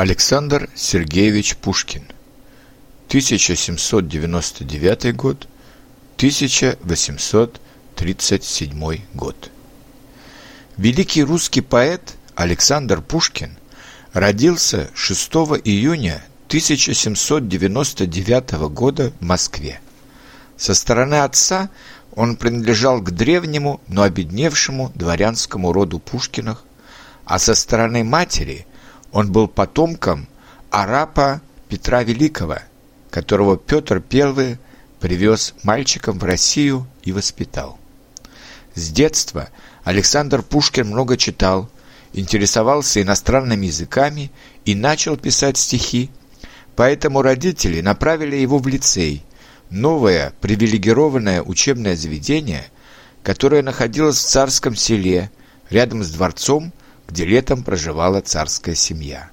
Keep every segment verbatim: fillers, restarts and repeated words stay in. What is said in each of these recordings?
Александр Сергеевич Пушкин. тысяча семьсот девяносто девятый год, тысяча восемьсот тридцать седьмой год. Великий русский поэт Александр Пушкин родился шестого июня тысяча семьсот девяносто девятого года в Москве. Со стороны отца он принадлежал к древнему, но обедневшему дворянскому роду Пушкиных, а со стороны матери он был потомком арапа Петра Великого, которого Петр Первый привез мальчиком в Россию и воспитал. С детства Александр Пушкин много читал, интересовался иностранными языками и начал писать стихи, поэтому родители направили его в лицей, новое привилегированное учебное заведение, которое находилось в Царском Селе, рядом с дворцом, где летом проживала царская семья.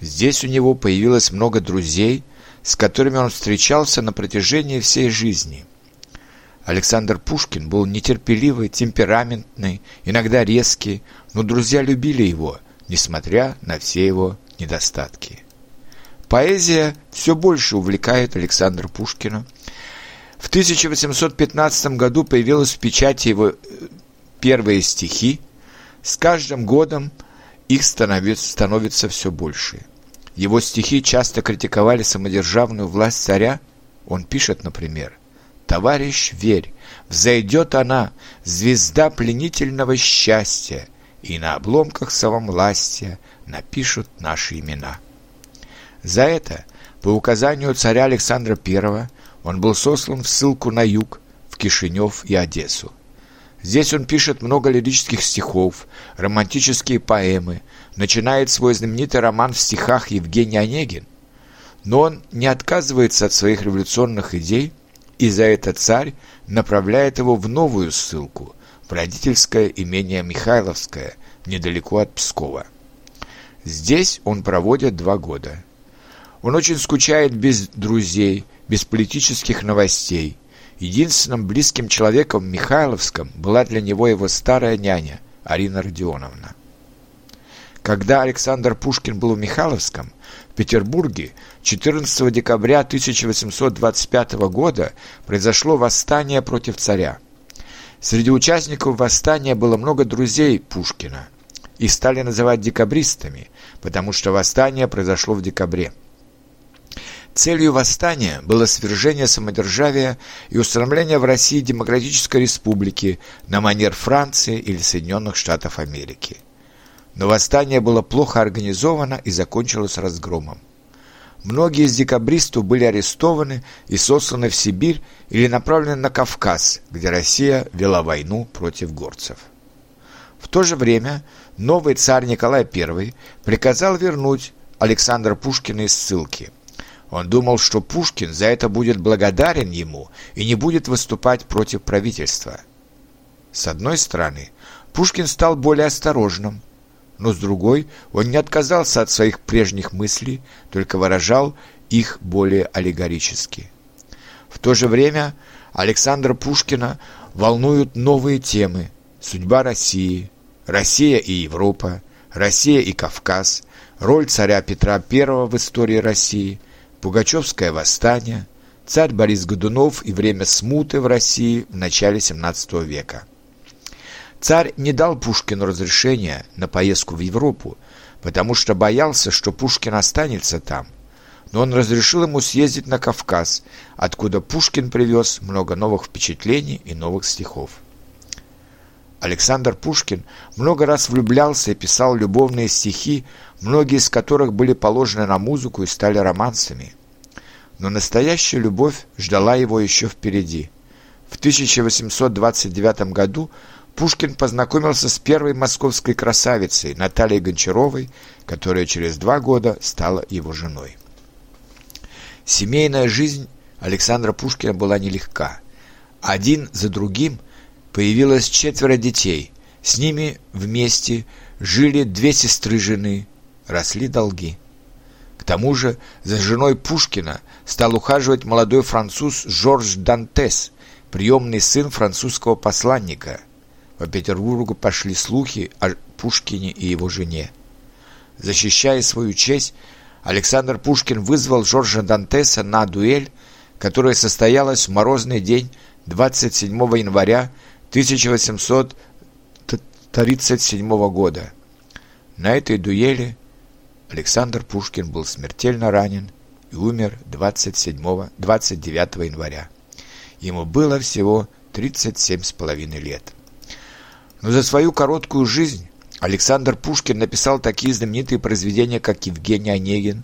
Здесь у него появилось много друзей, с которыми он встречался на протяжении всей жизни. Александр Пушкин был нетерпеливый, темпераментный, иногда резкий, но друзья любили его, несмотря на все его недостатки. Поэзия все больше увлекает Александра Пушкина. В тысяча восемьсот пятнадцатом году появилась в печати его первые стихи. С каждым годом их становится, становится все больше. Его стихи часто критиковали самодержавную власть царя. Он пишет, например: «Товарищ, верь, взойдет она, звезда пленительного счастья, и на обломках самовластия напишут наши имена». За это, по указанию царя Александра Первого, он был сослан в ссылку на юг, в Кишинев и Одессу. Здесь он пишет много лирических стихов, романтические поэмы, начинает свой знаменитый роман в стихах Евгений Онегин. Но он не отказывается от своих революционных идей, и за это царь направляет его в новую ссылку, в родительское имение Михайловское, недалеко от Пскова. Здесь он проводит два года. Он очень скучает без друзей, без политических новостей. Единственным близким человеком в Михайловском была для него его старая няня Арина Родионовна. Когда Александр Пушкин был в Михайловском, в Петербурге четырнадцатого декабря тысяча восемьсот двадцать пятого года произошло восстание против царя. Среди участников восстания было много друзей Пушкина. Их стали называть декабристами, потому что восстание произошло в декабре. Целью восстания было свержение самодержавия и установление в России демократической республики на манер Франции или Соединенных Штатов Америки. Но восстание было плохо организовано и закончилось разгромом. Многие из декабристов были арестованы и сосланы в Сибирь или направлены на Кавказ, где Россия вела войну против горцев. В то же время новый царь Николай Первый приказал вернуть Александра Пушкина из ссылки. Он думал, что Пушкин за это будет благодарен ему и не будет выступать против правительства. С одной стороны, Пушкин стал более осторожным, но с другой, он не отказался от своих прежних мыслей, только выражал их более аллегорически. В то же время Александра Пушкина волнуют новые темы: судьба России, Россия и Европа, Россия и Кавказ, роль царя Петра Первого в истории России, Пугачевское восстание, царь Борис Годунов и время смуты в России в начале семнадцатого века. Царь не дал Пушкину разрешения на поездку в Европу, потому что боялся, что Пушкин останется там, но он разрешил ему съездить на Кавказ, откуда Пушкин привез много новых впечатлений и новых стихов. Александр Пушкин много раз влюблялся и писал любовные стихи, многие из которых были положены на музыку и стали романсами. Но настоящая любовь ждала его еще впереди. В тысяча восемьсот двадцать девятом году Пушкин познакомился с первой московской красавицей Натальей Гончаровой, которая через два года стала его женой. Семейная жизнь Александра Пушкина была нелегка. Один за другим появилось четверо детей, с ними вместе жили две сестры жены, росли долги. К тому же за женой Пушкина стал ухаживать молодой француз Жорж Дантес, приемный сын французского посланника. По Петербургу пошли слухи о Пушкине и его жене. Защищая свою честь, Александр Пушкин вызвал Жоржа Дантеса на дуэль, которая состоялась в морозный день двадцать седьмого января тысяча восемьсот тридцать седьмого года. На этой дуэли Александр Пушкин был смертельно ранен и умер двадцать девятого января. Ему было всего тридцать семь с половиной лет. Но за свою короткую жизнь Александр Пушкин написал такие знаменитые произведения, как «Евгений Онегин»,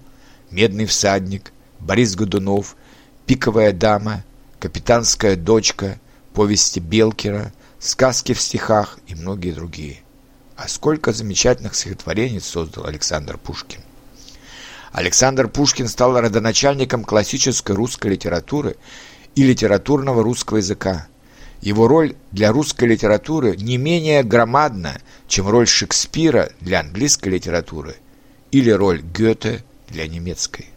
«Медный всадник», «Борис Годунов», «Пиковая дама», «Капитанская дочка», «Повести Белкина», «Сказки в стихах» и многие другие. А сколько замечательных стихотворений создал Александр Пушкин. Александр Пушкин стал родоначальником классической русской литературы и литературного русского языка. Его роль для русской литературы не менее громадна, чем роль Шекспира для английской литературы или роль Гёте для немецкой.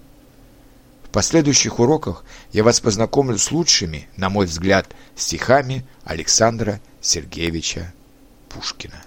В последующих уроках я вас познакомлю с лучшими, на мой взгляд, стихами Александра Сергеевича Пушкина.